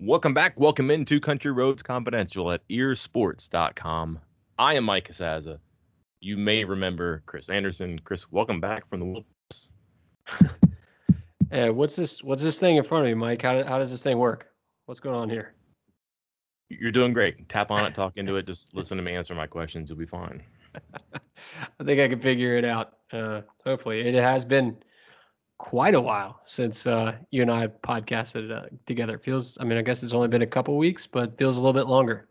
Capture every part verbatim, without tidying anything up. Welcome back. Welcome into Country Roads Confidential at ear sports dot com. I am Mike Casaza. You may remember Chris Anderson. Chris, welcome back from the wilderness. Hey, what's this? What's this thing in front of me, Mike? How how does this thing work? What's going on here? You're doing great. Tap on it, talk into it. Just listen to me answer my questions. You'll be fine. I think I can figure it out. Uh, hopefully, it has been quite a while since uh, you and I have podcasted uh, together. It feels, I mean, I guess it's only been a couple weeks, but feels a little bit longer.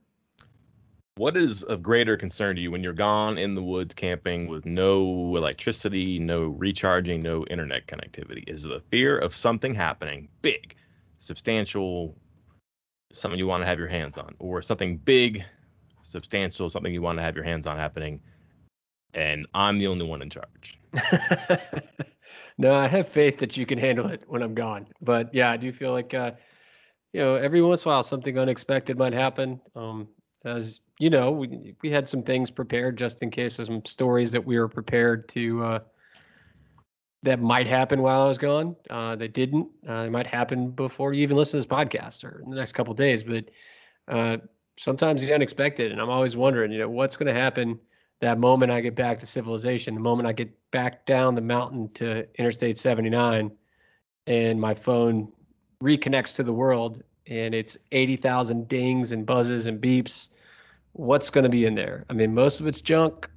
What is of greater concern to you when you're gone in the woods camping with no electricity, no recharging, no internet connectivity? Is the fear of something happening big, substantial, something you want to have your hands on, or something big, substantial, something you want to have your hands on happening, and I'm the only one in charge? No, I have faith that you can handle it when I'm gone. But yeah, I do feel like, uh, you know, every once in a while something unexpected might happen. Um, as you know, we we had some things prepared just in case, some stories that we were prepared to uh, that might happen while I was gone. Uh, they didn't. Uh, they might happen before you even listen to this podcast or in the next couple of days. But uh, sometimes it's unexpected, and I'm always wondering, you know, what's going to happen that moment I get back to civilization, the moment I get back down the mountain to Interstate seventy-nine and my phone reconnects to the world and it's eighty thousand dings and buzzes and beeps, what's going to be in there? I mean, most of it's junk,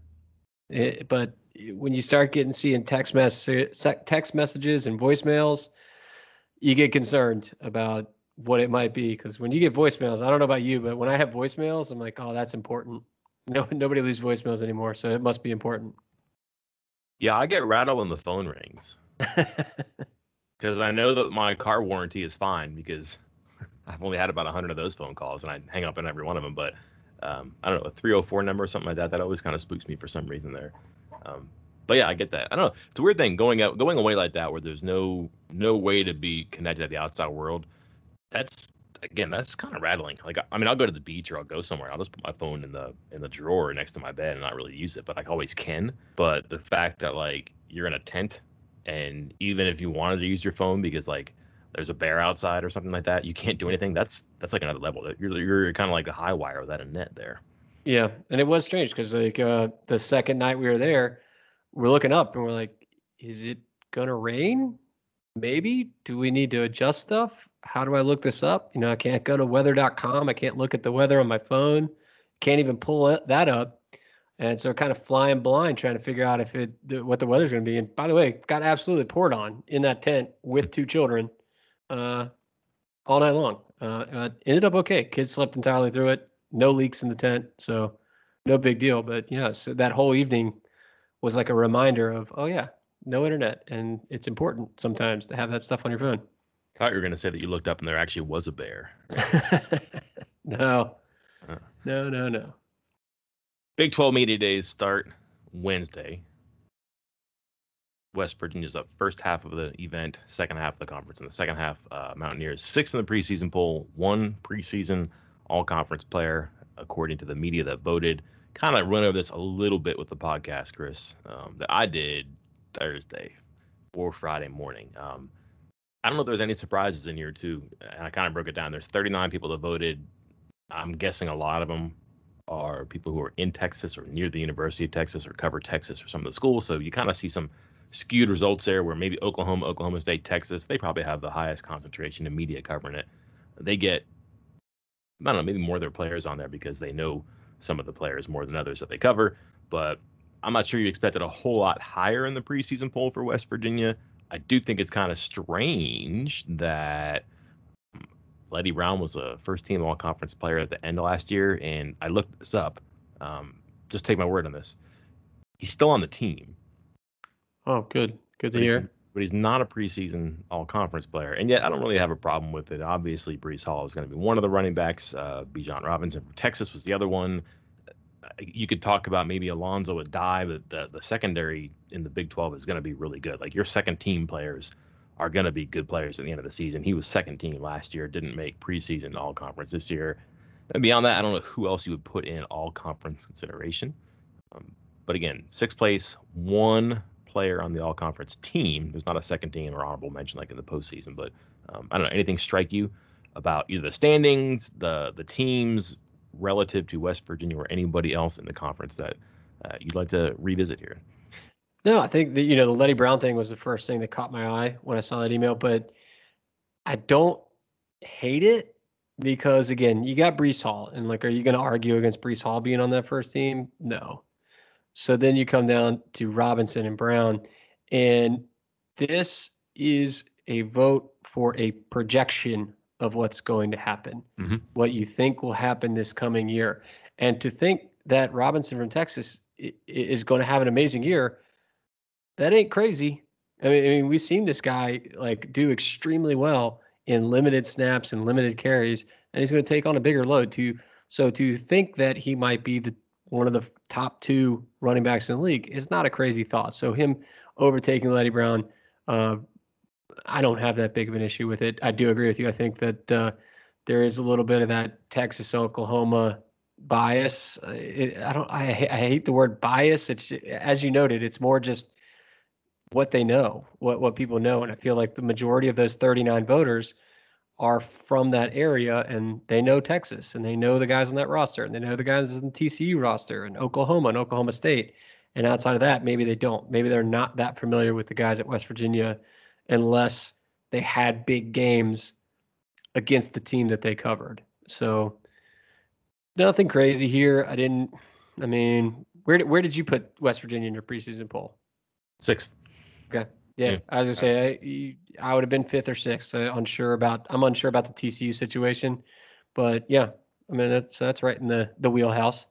it, but when you start getting seeing text, mess- text messages and voicemails, you get concerned about what it might be. Because when you get voicemails, I don't know about you, but when I have voicemails, I'm like, oh, that's important. No, nobody leaves voicemails anymore, so it must be important. Yeah, I get rattled when the phone rings because I know that my car warranty is fine because I've only had about one hundred of those phone calls, and I hang up on every one of them. But um, I don't know, a three oh four number or something like that, that always kind of spooks me for some reason there. Um, but yeah, I get that. I don't know. It's a weird thing going out, going away like that where there's no no way to be connected to the outside world. That's Again, that's kind of rattling. Like, I mean, I'll go to the beach or I'll go somewhere. I'll just put my phone in the in the drawer next to my bed and not really use it, but I always can. But the fact that, like, you're in a tent and even if you wanted to use your phone because, like, there's a bear outside or something like that, you can't do anything. That's that's like another level. You're you're kind of like the high wire without a net there. Yeah, and it was strange because, like, uh, the second night we were there, we're looking up and we're like, is it gonna rain? Maybe. Do we need to adjust stuff? How do I look this up? You know, I can't go to weather dot com. I can't look at the weather on my phone. Can't even pull that up. And so kind of flying blind, trying to figure out if it what the weather's going to be. And by the way, got absolutely poured on in that tent with two children uh, all night long. Uh, ended up okay. Kids slept entirely through it. No leaks in the tent. So no big deal. But yeah, so that whole evening was like a reminder of, oh yeah, no internet. And it's important sometimes to have that stuff on your phone. Thought you were going to say that you looked up and there actually was a bear. no, huh. no, no, no. Big twelve media days start Wednesday. West Virginia's up first half of the event, second half of the conference. In the second half, uh, Mountaineers six in the preseason poll, one preseason all-conference player, according to the media that voted. Kind of run over this a little bit with the podcast, Chris, um, that I did Thursday or Friday morning. Um, I don't know if there's any surprises in here, too. And I kind of broke it down. There's thirty-nine people that voted. I'm guessing a lot of them are people who are in Texas or near the University of Texas or cover Texas or some of the schools. So you kind of see some skewed results there where maybe Oklahoma, Oklahoma State, Texas, they probably have the highest concentration of media covering it. They get, I don't know, maybe more of their players on there because they know some of the players more than others that they cover. But I'm not sure you expected a whole lot higher in the preseason poll for West Virginia. I do think it's kind of strange that Leddie Brown was a first-team all-conference player at the end of last year, and I looked this up. Um, just take my word on this. He's still on the team. Oh, good. Good to but hear. But he's not a preseason all-conference player, and yet I don't really have a problem with it. Obviously, Breece Hall is going to be one of the running backs. Uh, Bijan Robinson from Texas was the other one. You could talk about maybe Alonzo Addae, but the, the secondary in the Big twelve is going to be really good. Like, your second-team players are going to be good players at the end of the season. He was second-team last year, didn't make preseason all-conference this year. And beyond that, I don't know who else you would put in all-conference consideration. Um, but, again, sixth place, one player on the all-conference team. There's not a second team or honorable mention like in the postseason, but um, I don't know. Anything strike you? about either the standings, the the teams relative to West Virginia or anybody else in the conference that uh, you'd like to revisit here? No, I think that, you know, the Leddie Brown thing was the first thing that caught my eye when I saw that email, but I don't hate it because, again, you got Breece Hall, and like, are you going to argue against Breece Hall being on that first team? No. So then you come down to Robinson and Brown, and this is a vote for a projection of what's going to happen, mm-hmm. what you think will happen this coming year. And to think that Robinson from Texas is going to have an amazing year, that ain't crazy. I mean, I mean, we've seen this guy like do extremely well in limited snaps and limited carries, and he's going to take on a bigger load too. So to think that he might be the one of the top two running backs in the league is not a crazy thought. So him overtaking Leddie Brown, uh, I don't have that big of an issue with it. I do agree with you. I think that uh, there is a little bit of that Texas Oklahoma bias. It, I don't. I, I hate the word bias. It's, as you noted, it's more just what they know, what what people know, and I feel like the majority of those thirty-nine voters are from that area, and they know Texas, and they know the guys on that roster, and they know the guys on the T C U roster, and Oklahoma, and Oklahoma State. And outside of that, maybe they don't. Maybe they're not that familiar with the guys at West Virginia unless they had big games against the team that they covered. So nothing crazy here. I didn't, I mean, where did, where did you put West Virginia in your preseason poll? Sixth. Okay. Yeah, I was gonna say I, I would have been fifth or sixth. So unsure about I'm unsure about the T C U situation, but yeah, I mean that's that's right in the the wheelhouse.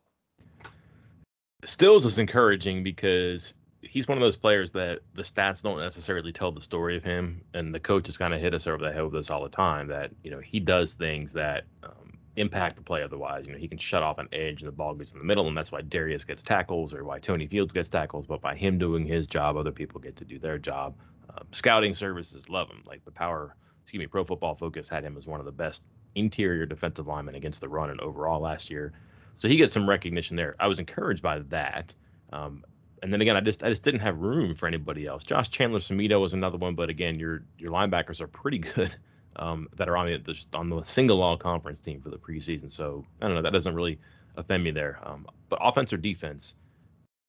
Stills is encouraging because he's one of those players that the stats don't necessarily tell the story of him, and the coaches kind of hit us over the head with this all the time that you know he does things that um, impact the play otherwise. You know he can shut off an edge and the ball gets in the middle, and that's why Darius gets tackles or why Tony Fields gets tackles. But by him doing his job, other people get to do their job. Um, scouting services love him. Like the power, excuse me, Pro Football Focus had him as one of the best interior defensive linemen against the run and overall last year. So he gets some recognition there. I was encouraged by that. Um, and then again, I just I just didn't have room for anybody else. Josh Chandler-Sumito was another one, but again, your your linebackers are pretty good. Um, that are on the on the single all conference team for the preseason. So I don't know. That doesn't really offend me there. Um, but offense or defense,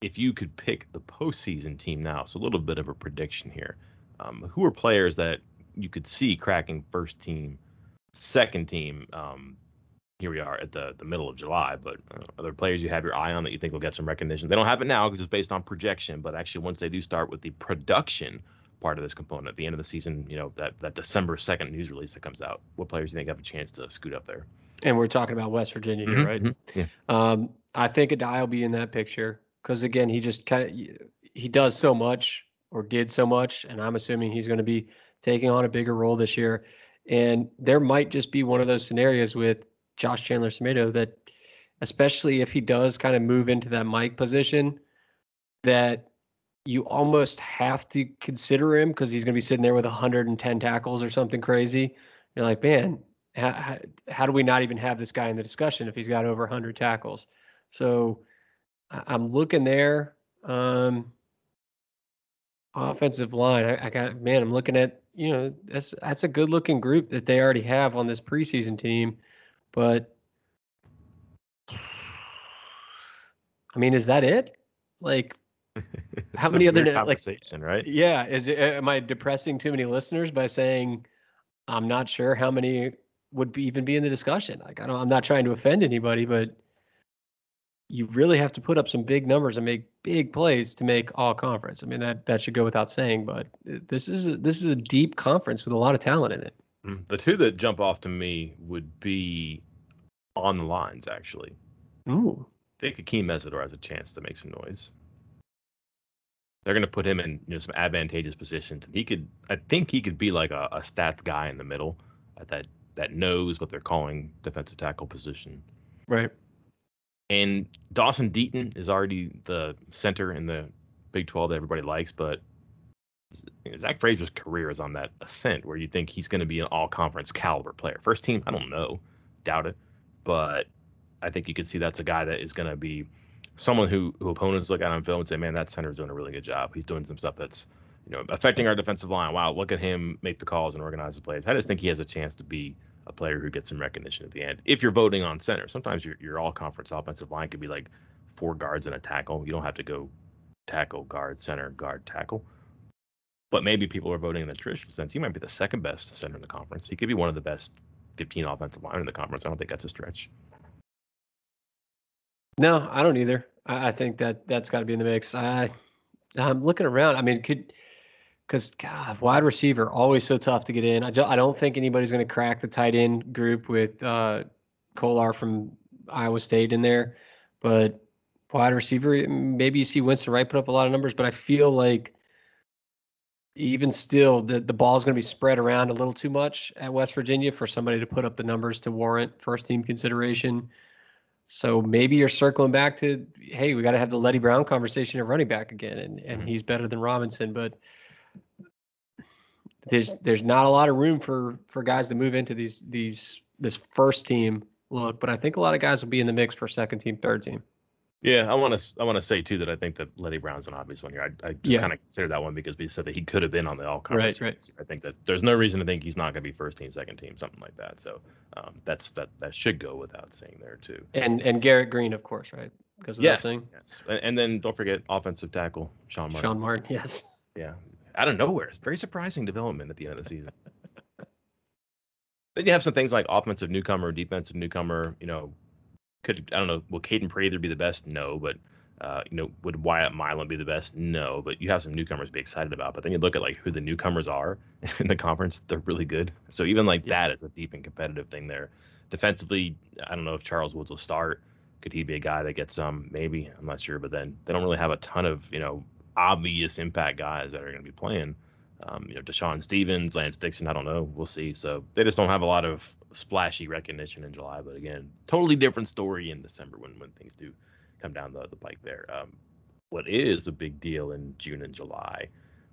if you could pick the postseason team now, so a little bit of a prediction here. Um, who are players that you could see cracking first team, second team? Um, here we are at the the middle of July. But uh, are there players you have your eye on that you think will get some recognition? They don't have it now because it's based on projection. But actually, once they do start with the production part of this component at the end of the season, you know, that, that December second news release that comes out, what players do you think have a chance to scoot up there? And we're talking about West Virginia here, mm-hmm, right? Mm-hmm, yeah. Um, I think Addae will be in that picture because, again, he just kind of – he does so much or did so much, and I'm assuming he's going to be taking on a bigger role this year. And there might just be one of those scenarios with Josh Chandler-Sumito that, especially if he does kind of move into that Mike position, that – you almost have to consider him because he's going to be sitting there with one hundred ten tackles or something crazy. You're like, man, how, how do we not even have this guy in the discussion if he's got over one hundred tackles? So I'm looking there. Um, offensive line, I, I got, man, I'm looking at, you know, that's that's a good looking group that they already have on this preseason team. But, I mean, is that it? Like, how many other conversation, like, right? Yeah, is it, am I depressing too many listeners by saying I'm not sure how many would be, even be in the discussion? Like I don't, I'm not trying to offend anybody, but you really have to put up some big numbers and make big plays to make all conference. I mean that that should go without saying, but this is a, this is a deep conference with a lot of talent in it. The two that jump off to me would be on the lines actually. Ooh, I think Akeem Mesidor has a chance to make some noise. They're going to put him in you know, some advantageous positions. He could, I think he could be like a, a stats guy in the middle at that, that knows what they're calling defensive tackle position. Right. And Dawson Deaton is already the center in the Big twelve that everybody likes, but Zach Frazier's career is on that ascent where you think he's going to be an all-conference caliber player. First team, I don't know. Doubt it. But I think you could see that's a guy that is going to be someone who, who opponents look at on film and say, man, that center's doing a really good job. He's doing some stuff that's, you know, affecting our defensive line. Wow, look at him make the calls and organize the plays. I just think he has a chance to be a player who gets some recognition at the end. If you're voting on center, sometimes your your all conference offensive line could be like four guards and a tackle. You don't have to go tackle, guard, center, guard, tackle. But maybe people are voting in the traditional sense. He might be the second best center in the conference. He could be one of the best fifteen offensive linemen in the conference. I don't think that's a stretch. No, I don't either. I, I think that that's got to be in the mix. I, I'm looking around. I mean, could because God, wide receiver always so tough to get in. I, do, I don't think anybody's going to crack the tight end group with uh, Kolar from Iowa State in there. But wide receiver, maybe you see Winston Wright put up a lot of numbers. But I feel like even still, the the ball is going to be spread around a little too much at West Virginia for somebody to put up the numbers to warrant first team consideration. So maybe you're circling back to, hey, we got to have the Leddie Brown conversation at running back again, and, and mm-hmm. he's better than Robinson. But there's there's not a lot of room for for guys to move into these these this first team look. But I think a lot of guys will be in the mix for second team, third team. Yeah, I want to I want to say too that I think that Leddie Brown's an obvious one here. I, I just yeah. kind of consider that one because we said that he could have been on the all conference. Right, right. I think that there's no reason to think he's not going to be first team, second team, something like that. So um, that's that that should go without saying there too. And and Garrett Green, of course, right? Because of yes, that thing. Yes. And, and then don't forget offensive tackle Sean Martin. Sean Martin, yes. Yeah, out of nowhere, it's very surprising development at the end of the season. Then you have some things like offensive newcomer, defensive newcomer. You know. Could I don't know, will Caden Prather be the best? No, but uh, you know, would Wyatt Milan be the best? No, but you have some newcomers to be excited about. But then you look at like who the newcomers are in the conference, they're really good. So even like yeah. that is a deep and competitive thing there. Defensively, I don't know if Charles Woods will start. Could he be a guy that gets some? Maybe. I'm not sure, but then they don't really have a ton of, you know, obvious impact guys that are gonna be playing. Um, you know, Deshaun Stevens, Lance Dixon, I don't know. We'll see. So they just don't have a lot of splashy recognition in July. But again, totally different story in December when, when things do come down the, the pike there. Um, what is a big deal in June and July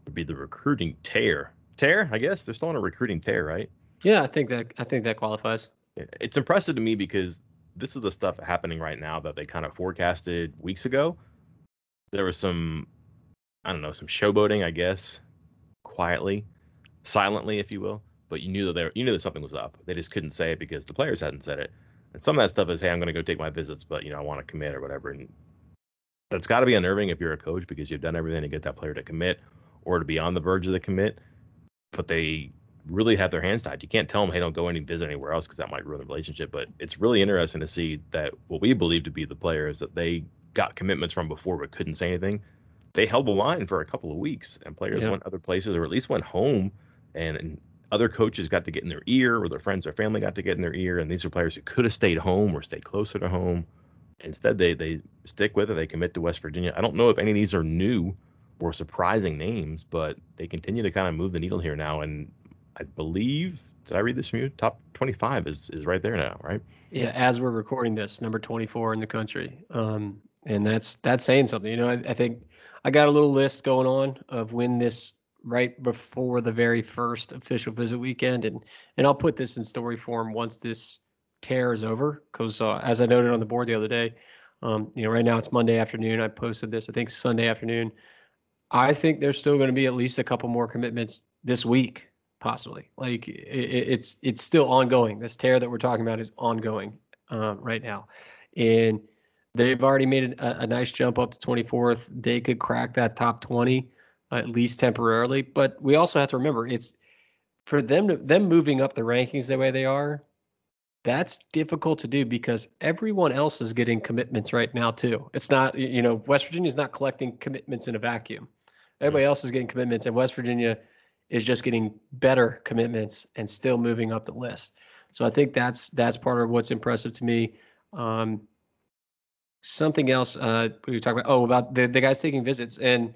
would be the recruiting tear. Tear, I guess? They're still on a recruiting tear, right? Yeah, I think that I think that qualifies. It's impressive to me because this is the stuff happening right now that they kind of forecasted weeks ago. There was some, I don't know, some showboating, I guess. Quietly, silently, if you will, but you knew that they were, you knew that something was up. They just couldn't say it because the players hadn't said it. And some of that stuff is, hey, I'm going to go take my visits, but you know, I want to commit or whatever. And that's got to be unnerving if you're a coach because you've done everything to get that player to commit or to be on the verge of the commit. But they really have their hands tied. You can't tell them, hey, don't go any visit anywhere else because that might ruin the relationship. But it's really interesting to see that what we believe to be the players that they got commitments from before but couldn't say anything. They held the line for a couple of weeks and players yeah. went other places or at least went home and, and other coaches got to get in their ear or their friends or family got to get in their ear. And these are players who could have stayed home or stayed closer to home. Instead, they, they stick with it. They commit to West Virginia. I don't know if any of these are new or surprising names, but they continue to kind of move the needle here now. And I believe, did I read this from you? Top twenty-five is, is right there now, right? Yeah. As we're recording this, number twenty-four in the country. Um, And that's that's saying something. You know, I, I think I got a little list going on of when this right before the very first official visit weekend. And and I'll put this in story form once this tear is over, because uh, as I noted on the board the other day, um, you know, right now it's Monday afternoon. I posted this, I think, Sunday afternoon. I think there's still going to be at least a couple more commitments this week, possibly. Like it, it's it's still ongoing. This tear that we're talking about is ongoing uh, right now. And they've already made a, a nice jump up to twenty-fourth. They could crack that top twenty, uh, at least temporarily. But we also have to remember it's for them to, them moving up the rankings the way they are. That's difficult to do because everyone else is getting commitments right now too. It's not, you know, West Virginia is not collecting commitments in a vacuum. Everybody mm-hmm. else is getting commitments, and West Virginia is just getting better commitments and still moving up the list. So I think that's that's part of what's impressive to me. Um, Something else uh, we were talking about. Oh, about the, the guys taking visits. And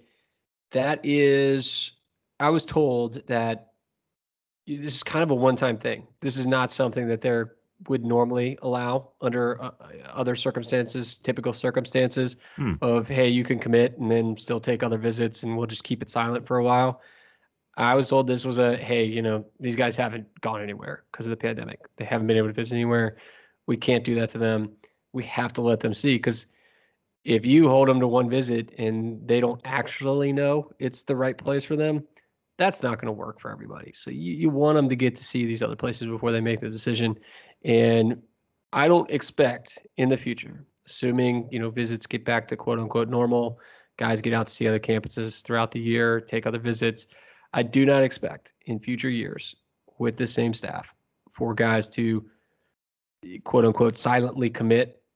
that is, I was told that this is kind of a one-time thing. This is not something that they would normally allow under uh, other circumstances, typical circumstances hmm. of, hey, you can commit and then still take other visits and we'll just keep it silent for a while. I was told this was a, hey, you know, these guys haven't gone anywhere because of the pandemic. They haven't been able to visit anywhere. We can't do that to them. We have to let them see, because if you hold them to one visit and they don't actually know it's the right place for them, that's not going to work for everybody. So you, you want them to get to see these other places before they make the decision. And I don't expect in the future, assuming, you know, visits get back to quote unquote normal, guys get out to see other campuses throughout the year, take other visits. I do not expect in future years with the same staff for guys to quote unquote silently commit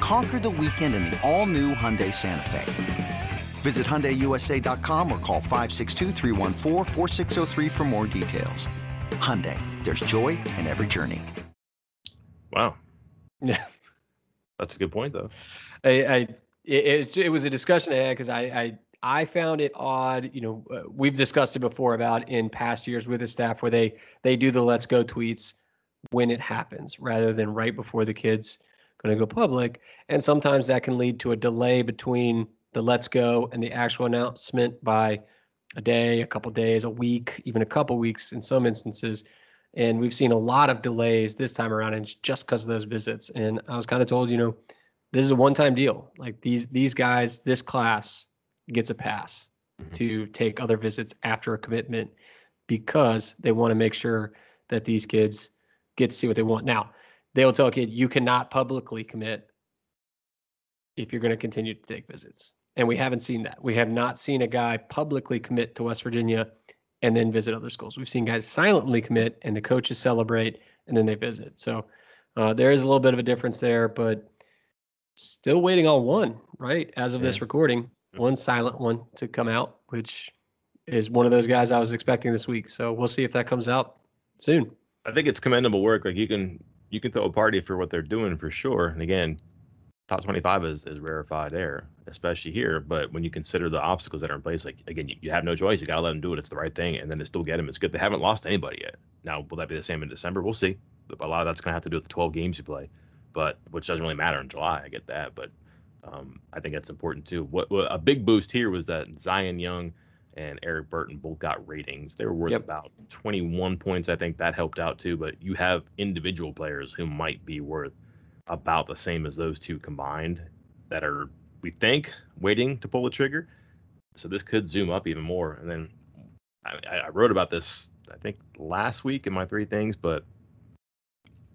Conquer the weekend in the all-new Hyundai Santa Fe. Visit Hyundai U S A dot com or call five six two, three one four, four six zero three for more details. Hyundai, there's joy in every journey. Wow. Yeah. That's a good point, though. I, I it, it was a discussion I had because I, I – I found it odd, you know, uh, we've discussed it before about in past years with the staff where they they do the let's go tweets when it happens rather than right before the kid's going to go public. And sometimes that can lead to a delay between the let's go and the actual announcement by a day, a couple days, a week, even a couple weeks in some instances. And we've seen a lot of delays this time around, and it's just because of those visits. And I was kind of told, you know, this is a one-time deal. Like these these guys, this class gets a pass to take other visits after a commitment because they want to make sure that these kids get to see what they want. Now, they'll tell a kid, you cannot publicly commit if you're going to continue to take visits. And we haven't seen that. We have not seen a guy publicly commit to West Virginia and then visit other schools. We've seen guys silently commit and the coaches celebrate and then they visit. So uh, there is a little bit of a difference there, but still waiting on one, right? As of yeah. this recording. One silent one to come out, which is one of those guys I was expecting this week. So we'll see if that comes out soon. I think it's commendable work. Like you can you can throw a party for what they're doing for sure. And again, top twenty-five is, is rarefied air, especially here. But when you consider the obstacles that are in place, like again, you, you have no choice. You got to let them do it. It's the right thing. And then they still get them. It's good. They haven't lost anybody yet. Now, will that be the same in December? We'll see. A lot of that's going to have to do with the twelve games you play, but which doesn't really matter in July. I get that. But Um, I think that's important too. What, what a big boost here was that Zion Young and Eric Burton both got ratings. They were worth yep. about twenty-one points. I think that helped out too. But you have individual players who might be worth about the same as those two combined that are, we think, waiting to pull the trigger. So this could zoom up even more. And then I, I wrote about this, I think, last week in my three things. But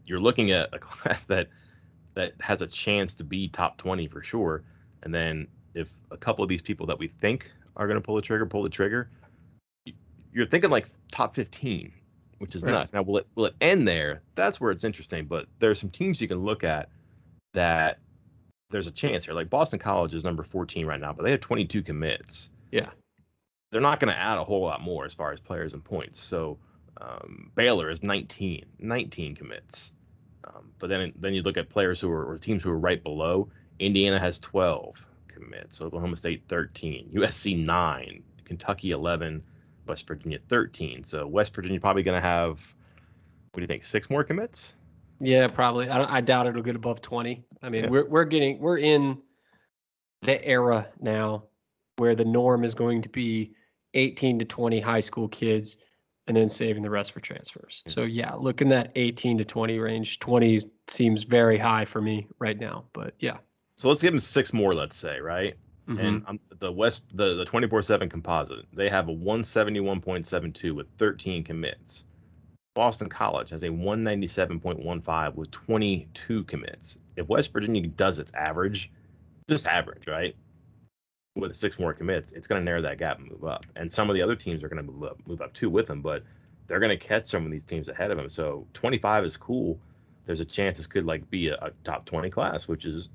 you're looking at a class that. that has a chance to be top twenty for sure. And then if a couple of these people that we think are going to pull the trigger, pull the trigger, you're thinking like top fifteen, which is right. nuts. Now, will it will it end there? That's where it's interesting. But there are some teams you can look at that there's a chance here. Like Boston College is number fourteen right now, but they have twenty-two commits. Yeah. They're not going to add a whole lot more as far as players and points. So um, Baylor is nineteen, nineteen commits. Um, but then then you look at players who are or teams who are right below. Indiana has twelve commits, Oklahoma State thirteen, U S C nine, Kentucky eleven, West Virginia thirteen. So West Virginia probably going to have, what do you think, six more commits? Yeah, probably. I, I doubt it'll get above twenty. I mean, yeah. we're we're getting we're in the era now where the norm is going to be eighteen to twenty high school kids. And then saving the rest for transfers. So yeah, look in that eighteen to twenty range. twenty seems very high for me right now, but yeah. So let's give them six more, let's say, right? Mm-hmm. And um, the West, the, the twenty-four seven composite, they have a one seventy-one point seven two with thirteen commits. Boston College has a one ninety-seven point one five with twenty-two commits. If West Virginia does its average, just average, right? With six more commits, it's going to narrow that gap and move up. And some of the other teams are going to move up, move up too with them, but they're going to catch some of these teams ahead of them. So twenty-five is cool. There's a chance this could like be a, a top twenty class, which is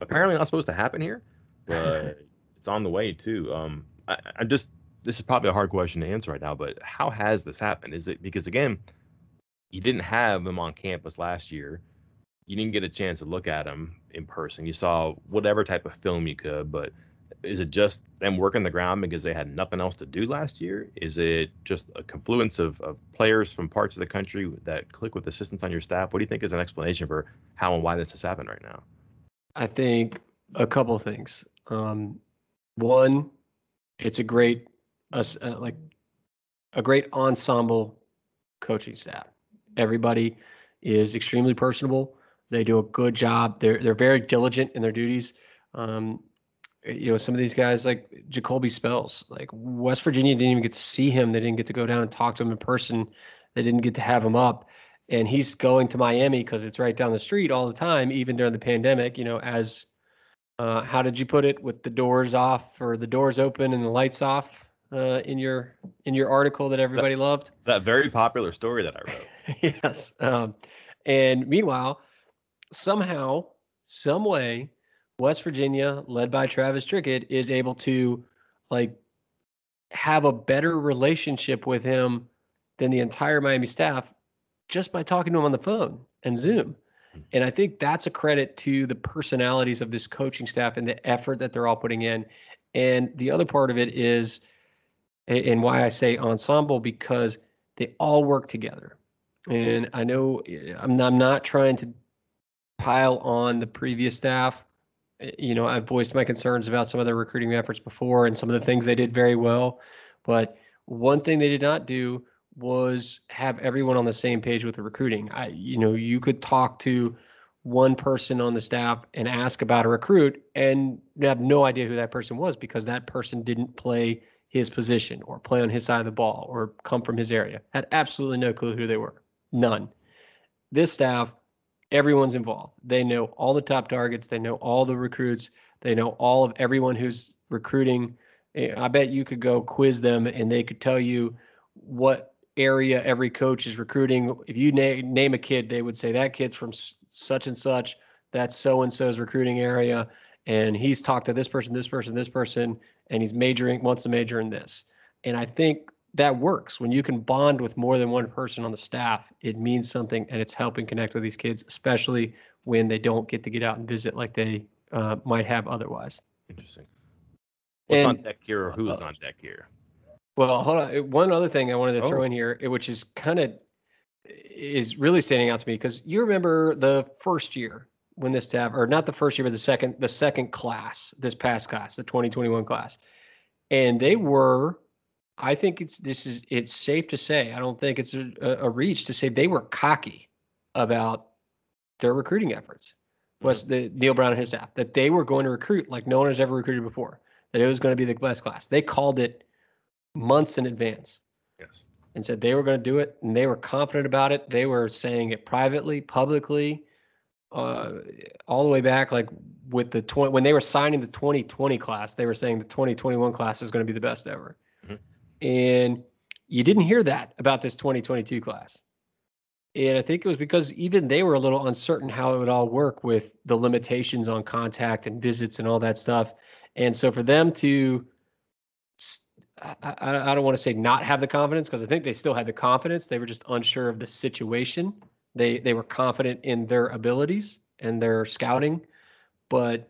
apparently not supposed to happen here, but it's on the way too. Um, I, I'm just, this is probably a hard question to answer right now, but how has this happened? Is it because, again, you didn't have them on campus last year. You didn't get a chance to look at them in person. You saw whatever type of film you could, but is it just them working the ground because they had nothing else to do last year? Is it just a confluence of, of players from parts of the country that click with assistants on your staff? What do you think is an explanation for how and why this has happened right now? I think a couple things. Um, one, it's a great A, like a great ensemble coaching staff. Everybody is extremely personable. They do a good job. They're they're very diligent in their duties. Um, you know, some of these guys like Jacoby Spells, like West Virginia didn't even get to see him. They didn't get to go down and talk to him in person. They didn't get to have him up. And he's going to Miami because it's right down the street all the time, even during the pandemic, you know, as uh, how did you put it, with the doors off or the doors open and the lights off? Uh, in your in your article that everybody that, loved, that very popular story that I wrote. Yes. Um, and meanwhile, somehow, some way, West Virginia, led by Travis Trickett, is able to like have a better relationship with him than the entire Miami staff just by talking to him on the phone and Zoom. And I think that's a credit to the personalities of this coaching staff and the effort that they're all putting in. And the other part of it is. And why I say ensemble, because they all work together. And I know I'm not, I'm not trying to pile on the previous staff. You know, I've voiced my concerns about some of their recruiting efforts before and some of the things they did very well. But one thing they did not do was have everyone on the same page with the recruiting. I, you know, you could talk to one person on the staff and ask about a recruit and have no idea who that person was because that person didn't play his position or play on his side of the ball or come from his area. Had absolutely no clue who they were. None. This staff, everyone's involved. They know all the top targets. They know all the recruits. They know all of everyone who's recruiting. I bet you could go quiz them and they could tell you what area every coach is recruiting. If you na- name a kid, they would say that kid's from s- such and such. That's so-and-so's recruiting area. And he's talked to this person, this person, this person, and he's majoring, wants to major in this. And I think that works. When you can bond with more than one person on the staff, it means something, and it's helping connect with these kids, especially when they don't get to get out and visit like they uh, might have otherwise. Interesting. What's and, on deck here, or who is uh, on deck here? Well, hold on. One other thing I wanted to oh. throw in here, which is kind of is really standing out to me, because you remember the first year when this staff, or not the first year, but the second, the second class, this past class, the twenty twenty-one class. And they were, I think it's, this is, it's safe to say, I don't think it's a, a reach to say they were cocky about their recruiting efforts. Was the Neil Brown and his staff, that they were going to recruit like no one has ever recruited before, that it was going to be the best class. They called it months in advance. Yes. And said they were going to do it. And they were confident about it. They were saying it privately, publicly, Uh, all the way back, like with the twenty, when they were signing the twenty twenty class, they were saying the twenty twenty-one class is going to be the best ever. Mm-hmm. And you didn't hear that about this twenty twenty-two class. And I think it was because even they were a little uncertain how it would all work with the limitations on contact and visits and all that stuff. And so for them to, I, I don't want to say not have the confidence, because I think they still had the confidence. They were just unsure of the situation. They they were confident in their abilities and their scouting, but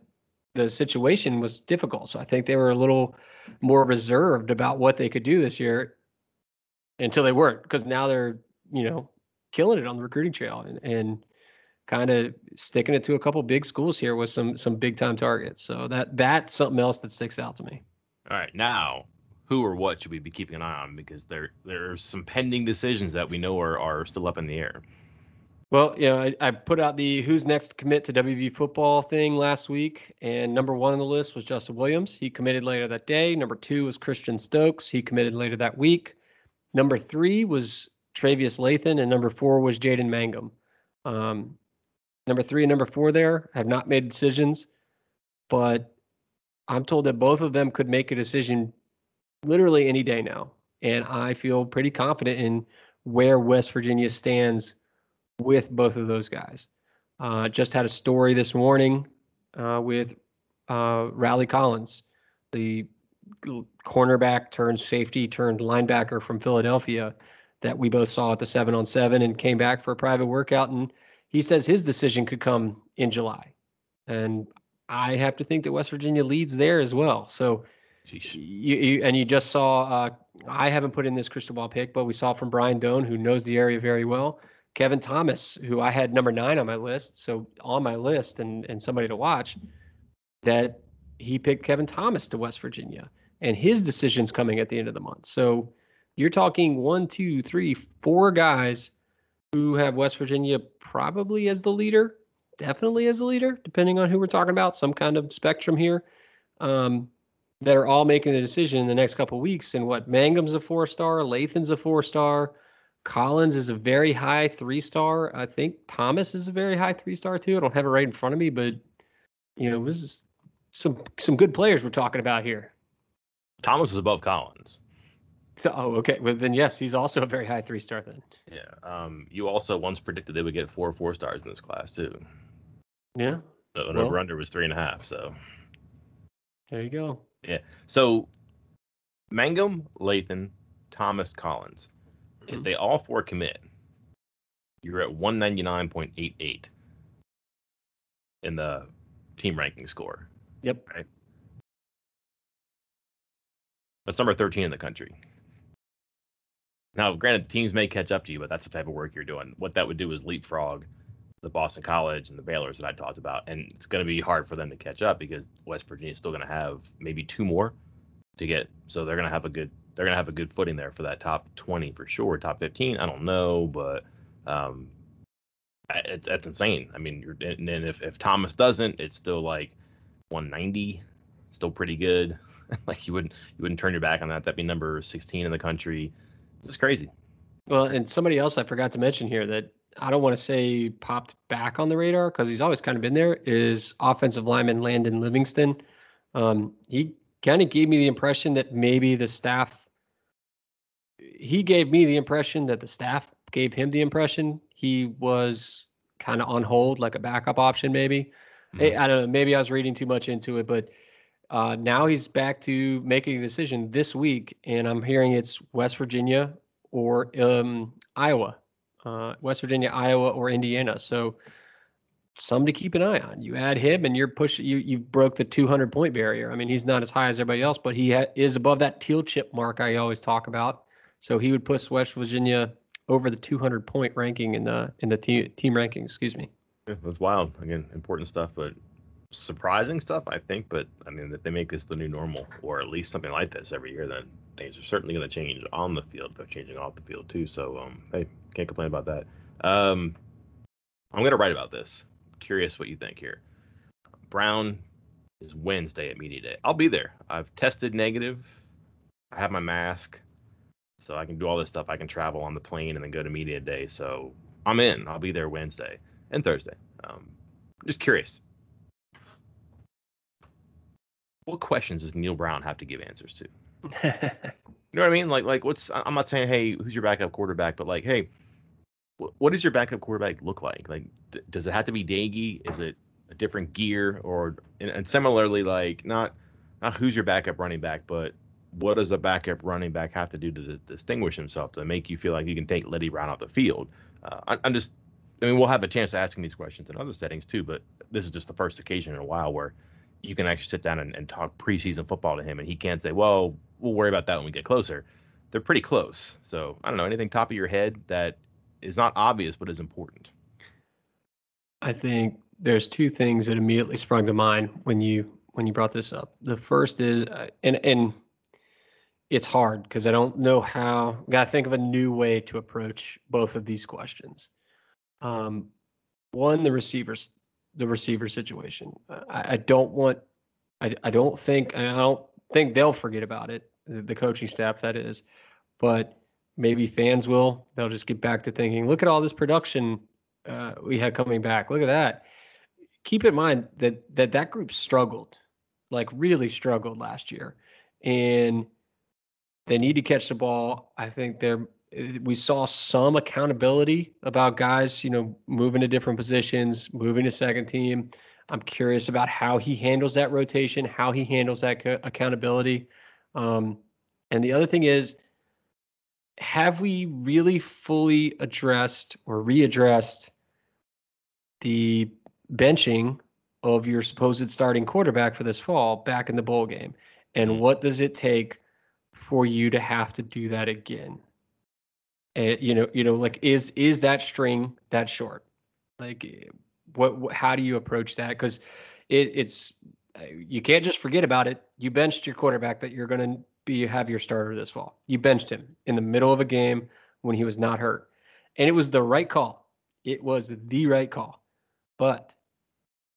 the situation was difficult. So I think they were a little more reserved about what they could do this year until they weren't, because now they're, you know, killing it on the recruiting trail and, and kind of sticking it to a couple big schools here with some some big time targets. So that that's something else that sticks out to me. All right. Now, who or what should we be keeping an eye on? Because there there's some pending decisions that we know are are still up in the air. Well, you know, I, I put out the who's next to commit to W V football thing last week, and number one on the list was Justin Williams. He committed later that day. Number two was Christian Stokes. He committed later that week. Number three was Travius Lathan, and number four was Jaden Mangum. Um, number three and number four there have not made decisions, but I'm told that both of them could make a decision literally any day now. And I feel pretty confident in where West Virginia stands with both of those guys. Uh, just had a story this morning uh, with uh, Riley Collins, the cornerback turned safety turned linebacker from Philadelphia that we both saw at the seven on seven and came back for a private workout. And he says his decision could come in July. And I have to think that West Virginia leads there as well. So you, you and you just saw, uh, I haven't put in this crystal ball pick, but we saw from Brian Doan, who knows the area very well, Kevin Thomas, who I had number nine on my list. So on my list and, and somebody to watch, that he picked Kevin Thomas to West Virginia, and his decision's coming at the end of the month. So you're talking one, two, three, four guys who have West Virginia probably as the leader, definitely as a leader, depending on who we're talking about, some kind of spectrum here, um, that are all making the decision in the next couple of weeks. And what, Mangum's a four-star, Lathan's a four-star, Collins is a very high three-star. I think Thomas is a very high three-star too. I don't have it right in front of me, but you know, this is some some good players we're talking about here. Thomas is above Collins. Oh, okay. Well, then yes, he's also a very high three-star then. Yeah. Um, you also once predicted they would get four four-stars in this class too. Yeah. So an well, over-under was three and a half, so. There you go. Yeah. So Mangum, Lathan, Thomas, Collins. Mm-hmm. If they all four commit, you're at one ninety-nine point eight eight in the team ranking score. Yep. Right? That's number thirteen in the country. Now, granted, teams may catch up to you, but that's the type of work you're doing. What that would do is leapfrog the Boston College and the Baylors that I talked about, and it's going to be hard for them to catch up because West Virginia is still going to have maybe two more to get. So they're going to have a good they're going to have a good footing there for that top twenty for sure, top fifteen. I don't know, but um, it's that's insane. I mean, you're, and then if if Thomas doesn't, it's still like one ninety. Still pretty good. Like you wouldn't you wouldn't turn your back on that. That'd be number sixteen in the country. This is crazy. Well, and somebody else I forgot to mention here that I don't want to say popped back on the radar because he's always kind of been there is offensive lineman Landon Livingston. Um, he kind of gave me the impression that maybe the staff. He gave me the impression that the staff gave him the impression he was kind of on hold, like a backup option, maybe. Mm-hmm. I don't know. Maybe I was reading too much into it, but. Uh, now he's back to making a decision this week, and I'm hearing it's West Virginia or um, Iowa, uh, West Virginia, Iowa, or Indiana. So, some to keep an eye on. You add him, and you're pushing. You you broke the two hundred point barrier. I mean, he's not as high as everybody else, but he ha- is above that teal chip mark I always talk about. So he would push West Virginia over the two hundred point ranking in the in the te- team ranking. Excuse me. Yeah, that's wild. Again, important stuff, but. Surprising stuff, I think, but I mean, if they make this the new normal, or at least something like this every year, then things are certainly going to change on the field. They're changing off the field too, so um, hey, can't complain about that. Um, I'm going to write about this. Curious what you think here. Brown is Wednesday at media day. I'll be there. I've tested negative. I have my mask, so I can do all this stuff. I can travel on the plane and then go to media day. So I'm in. I'll be there Wednesday and Thursday. Um, just curious. What questions does Neil Brown have to give answers to? You know what I mean? Like, like what's? I'm not saying, hey, who's your backup quarterback? But like, hey, wh- what does your backup quarterback look like? Like, th- does it have to be Doege? Is it a different gear? Or and, and similarly, like, not not who's your backup running back, but what does a backup running back have to do to dis- distinguish himself to make you feel like you can take Leddie Brown off the field? Uh, I, I'm just, I mean, we'll have a chance to ask him these questions in other settings too, but this is just the first occasion in a while where. You can actually sit down and, and talk preseason football to him, and he can't say, well, we'll worry about that when we get closer. They're pretty close. So, I don't know, anything top of your head that is not obvious but is important? I think there's two things that immediately sprung to mind when you when you brought this up. The first is, uh, and and it's hard because I don't know how, got to think of a new way to approach both of these questions. Um, one, the receivers. The receiver situation. I, I don't want. I, I don't think. I don't think they'll forget about it. The, the coaching staff, that is, but maybe fans will. They'll just get back to thinking. Look at all this production uh, we had coming back. Look at that. Keep in mind that that that group struggled, like really struggled last year, and They need to catch the ball. I think they're, we saw some accountability about guys, you know, moving to different positions, moving to second team. I'm curious about how he handles that rotation, how he handles that co- accountability. Um, and the other thing is, have we really fully addressed or readdressed the benching of your supposed starting quarterback for this fall back in the bowl game? And what does it take for you to have to do that again? And, you know, you know, like, is is that string that short? Like, what, what how do you approach that? Because it, it's you can't just forget about it. You benched your quarterback that you're going to be have your starter this fall. You benched him in the middle of a game when he was not hurt, and it was the right call. It was the right call. But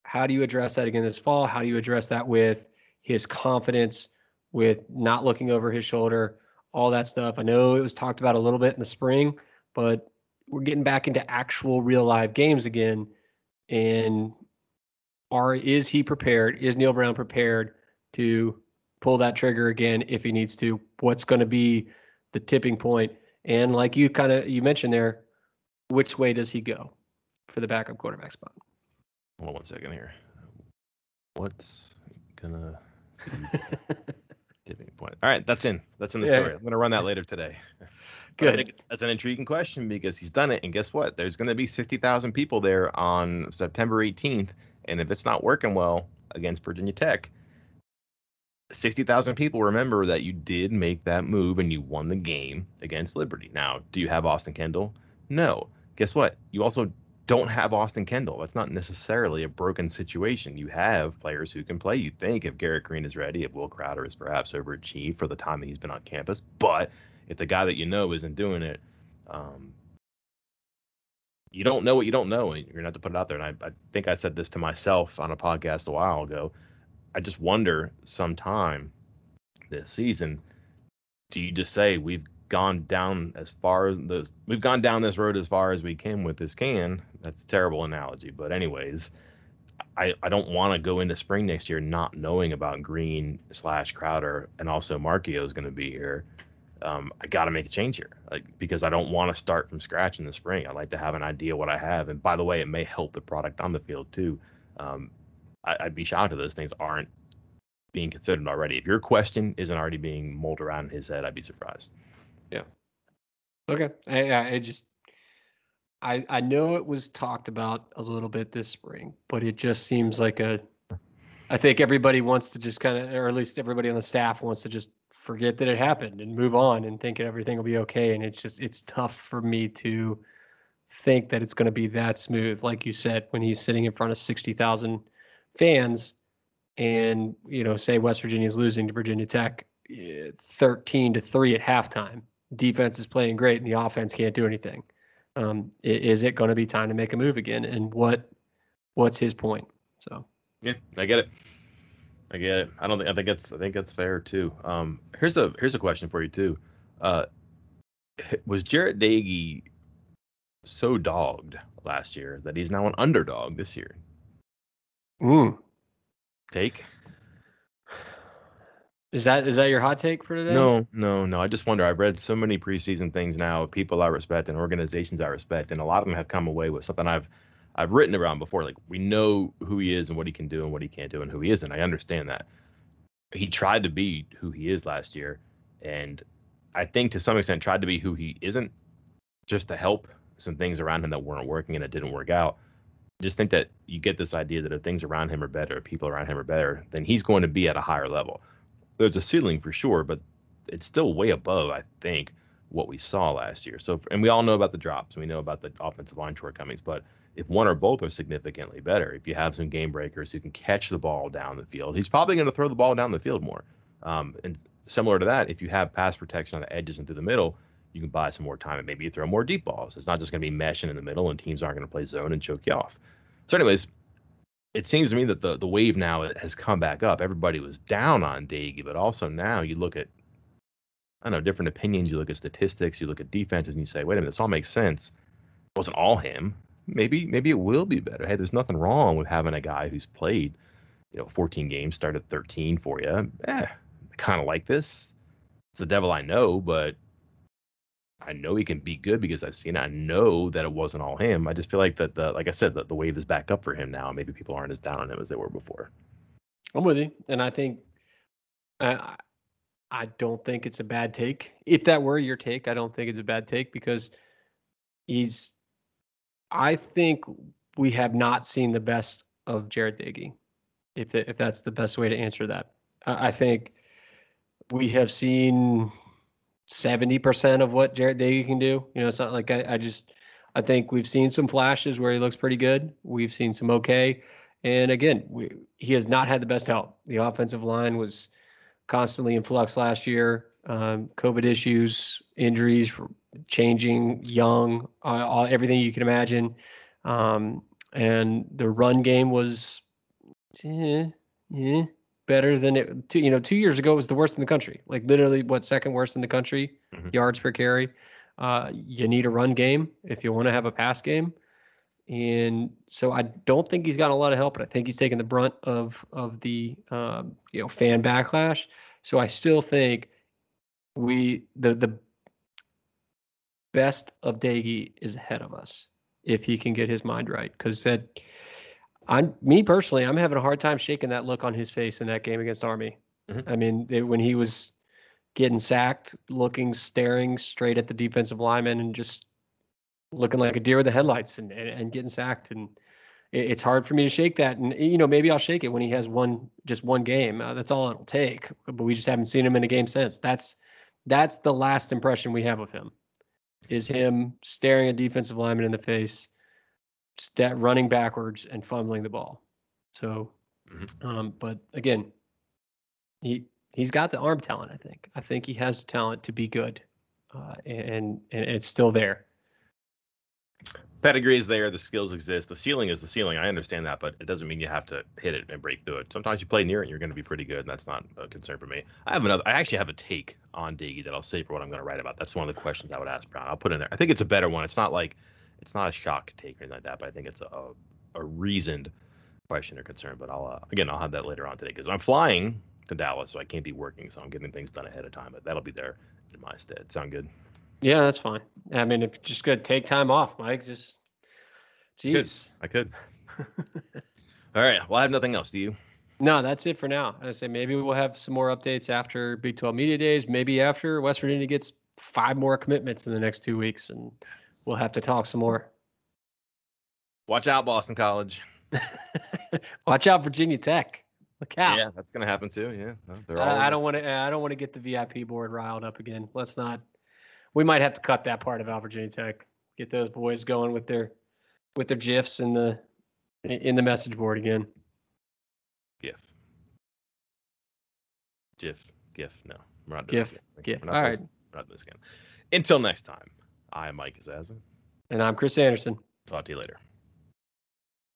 how do you address that again this fall? How do you address that with his confidence, with not looking over his shoulder, all that stuff? I know it was talked about a little bit in the spring, but we're getting back into actual real live games again. And are is he prepared? Is Neil Brown prepared to pull that trigger again if he needs to? What's going to be the tipping point? And like you kind of you mentioned there, which way does he go for the backup quarterback spot? Hold on one second here. What's gonna be tipping point? All right, that's in. That's in the yeah. story. I'm gonna run that later today. Good. That's an intriguing question because he's done it, and guess what? There's gonna be sixty thousand people there on September eighteenth, and if it's not working well against Virginia Tech, sixty thousand people remember that you did make that move and you won the game against Liberty. Now, do you have Austin Kendall? No. Guess what? You also don't have Austin Kendall. That's not necessarily a broken situation. You have players who can play. You think if Garrett Green is ready, if Will Crowder is perhaps overachieved for the time that he's been on campus, but if the guy that you know isn't doing it, um, you don't know what you don't know, and you're going to have to put it out there. And I, I think I said this to myself on a podcast a while ago. I just wonder sometime this season, do you just say we've gone down as far as those, we've gone down this road as far as we can with this can? That's a terrible analogy. But anyways, I, I don't want to go into spring next year not knowing about Green slash Crowder, and also Marchio is going to be here. Um, I got to make a change here, like, because I don't want to start from scratch in the spring. I like to have an idea what I have. And by the way, it may help the product on the field too. Um, I, I'd be shocked if those things aren't being considered already. If your question isn't already being mulled around in his head, I'd be surprised. Yeah. Okay. I, I just, I I know it was talked about a little bit this spring, but it just seems like a, I think everybody wants to just kind of, or at least everybody on the staff wants to just forget that it happened and move on and think everything will be okay. And it's just, it's tough for me to think that it's going to be that smooth. Like you said, when he's sitting in front of sixty thousand fans and, you know, say West Virginia is losing to Virginia Tech thirteen to three at halftime. Defense is playing great and the offense can't do anything. Um, is it going to be time to make a move again? And what, what's his point? So, yeah, I get it. I get it. I don't think, I think it's, I think that's fair too. Um, here's a, here's a question for you too. Uh, was Jarret Doege so dogged last year that he's now an underdog this year? Ooh. Take. Is that, is that your hot take for today? No, no, no. I just wonder. I've read so many preseason things now of people I respect and organizations I respect, and a lot of them have come away with something I've, I've written around before. Like, we know who he is and what he can do and what he can't do and who he isn't. I understand that. He tried to be who he is last year, and I think to some extent tried to be who he isn't just to help some things around him that weren't working and it didn't work out. I just think that you get this idea that if things around him are better, people around him are better, then he's going to be at a higher level. There's a ceiling for sure, but it's still way above, I think, what we saw last year. So, and we all know about the drops. We know about the offensive line shortcomings, but if one or both are significantly better, if you have some game breakers who can catch the ball down the field, he's probably going to throw the ball down the field more. Um, and similar to that, if you have pass protection on the edges and through the middle, you can buy some more time and maybe you throw more deep balls. It's not just going to be meshing in the middle and teams aren't going to play zone and choke you off. So anyways, it seems to me that the, the wave now has come back up. Everybody was down on Doege, but also now you look at, I don't know, different opinions. You look at statistics, you look at defenses, and you say, wait a minute, this all makes sense. It wasn't all him. Maybe maybe it will be better. Hey, there's nothing wrong with having a guy who's played, you know, fourteen games, started thirteen for you. Eh, I kind of like this. it's the devil I know, but I know he can be good because I've seen it. I know that it wasn't all him. I just feel like that, the, like I said, that the wave is back up for him now. Maybe people aren't as down on him as they were before. I'm with you. And I think I, I don't think it's a bad take. If that were your take, I don't think it's a bad take because he's, I think we have not seen the best of Jarret Doege. If the, if that's the best way to answer that, I, I think we have seen seventy percent of what Jarret Doege can do. You know, it's not like I, I just, I think we've seen some flashes where he looks pretty good. We've seen some okay. And again, we, he has not had the best help. The offensive line was constantly in flux last year. Um, COVID issues, injuries, changing, young, uh, all, everything you can imagine. Um, and the run game was eh, eh, better than it, two, you know, two years ago it was the worst in the country. Like literally what, second worst in the country, mm-hmm. yards per carry. Uh, you need a run game if you want to have a pass game. And so I don't think he's got a lot of help, but I think he's taking the brunt of of the um, you know fan backlash. So I still think we the the best of Doege is ahead of us if he can get his mind right. Because that, I'm me personally, I'm having a hard time shaking that look on his face in that game against Army. Mm-hmm. I mean, they, when he was getting sacked, looking, staring straight at the defensive lineman, and just looking like a deer with the headlights and, and, and getting sacked. And it, it's hard for me to shake that. And, you know, maybe I'll shake it when he has one, just one game. Uh, that's all it'll take, but we just haven't seen him in a game since. That's, that's the last impression we have of him, is him staring a defensive lineman in the face, stat, running backwards and fumbling the ball. So, mm-hmm. um, but again, he, he's got the arm talent. I think, I think he has the talent to be good. Uh, and, and it's still there. Pedigree is there, the skills exist, the ceiling is the ceiling. I understand that, but it doesn't mean you have to hit it and break through it. Sometimes you play near it and you're going to be pretty good, and that's not a concern for me. I have another, I actually have a take on Doege that I'll save for what I'm going to write about. That's one of the questions I would ask Brown. I'll put it in there. I think it's a better one. It's not like, it's not a shock take or anything like that, but I think it's a a reasoned question or concern. But I'll, uh, again, I'll have that later on today because I'm flying to Dallas, so I can't be working, so I'm getting things done ahead of time, but that'll be there in my stead. Sound good? Yeah, that's fine. I mean, if you're just going to take time off, Mike, just, jeez. I could. I could. All right. Well, I have nothing else. Do you? No, that's it for now. I say maybe we'll have some more updates after Big twelve Media Days, maybe after West Virginia gets five more commitments in the next two weeks, and we'll have to talk some more. Watch out, Boston College. Watch out, Virginia Tech. Look out. Yeah, that's going to happen too. Yeah. No, I, I don't want to, I don't want to get the V I P board riled up again. Let's not. We might have to cut that part about Virginia Tech. Get those boys going with their with their GIFs in the in the message board again. GIF. GIF. GIF. No. We're not doing GIF. This again. GIF. We're not All this, right. We're not doing this again. Until next time, I'm Mike Azaza. And I'm Chris Anderson. Talk to you later.